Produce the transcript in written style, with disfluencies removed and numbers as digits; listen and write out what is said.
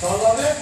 Sağla be.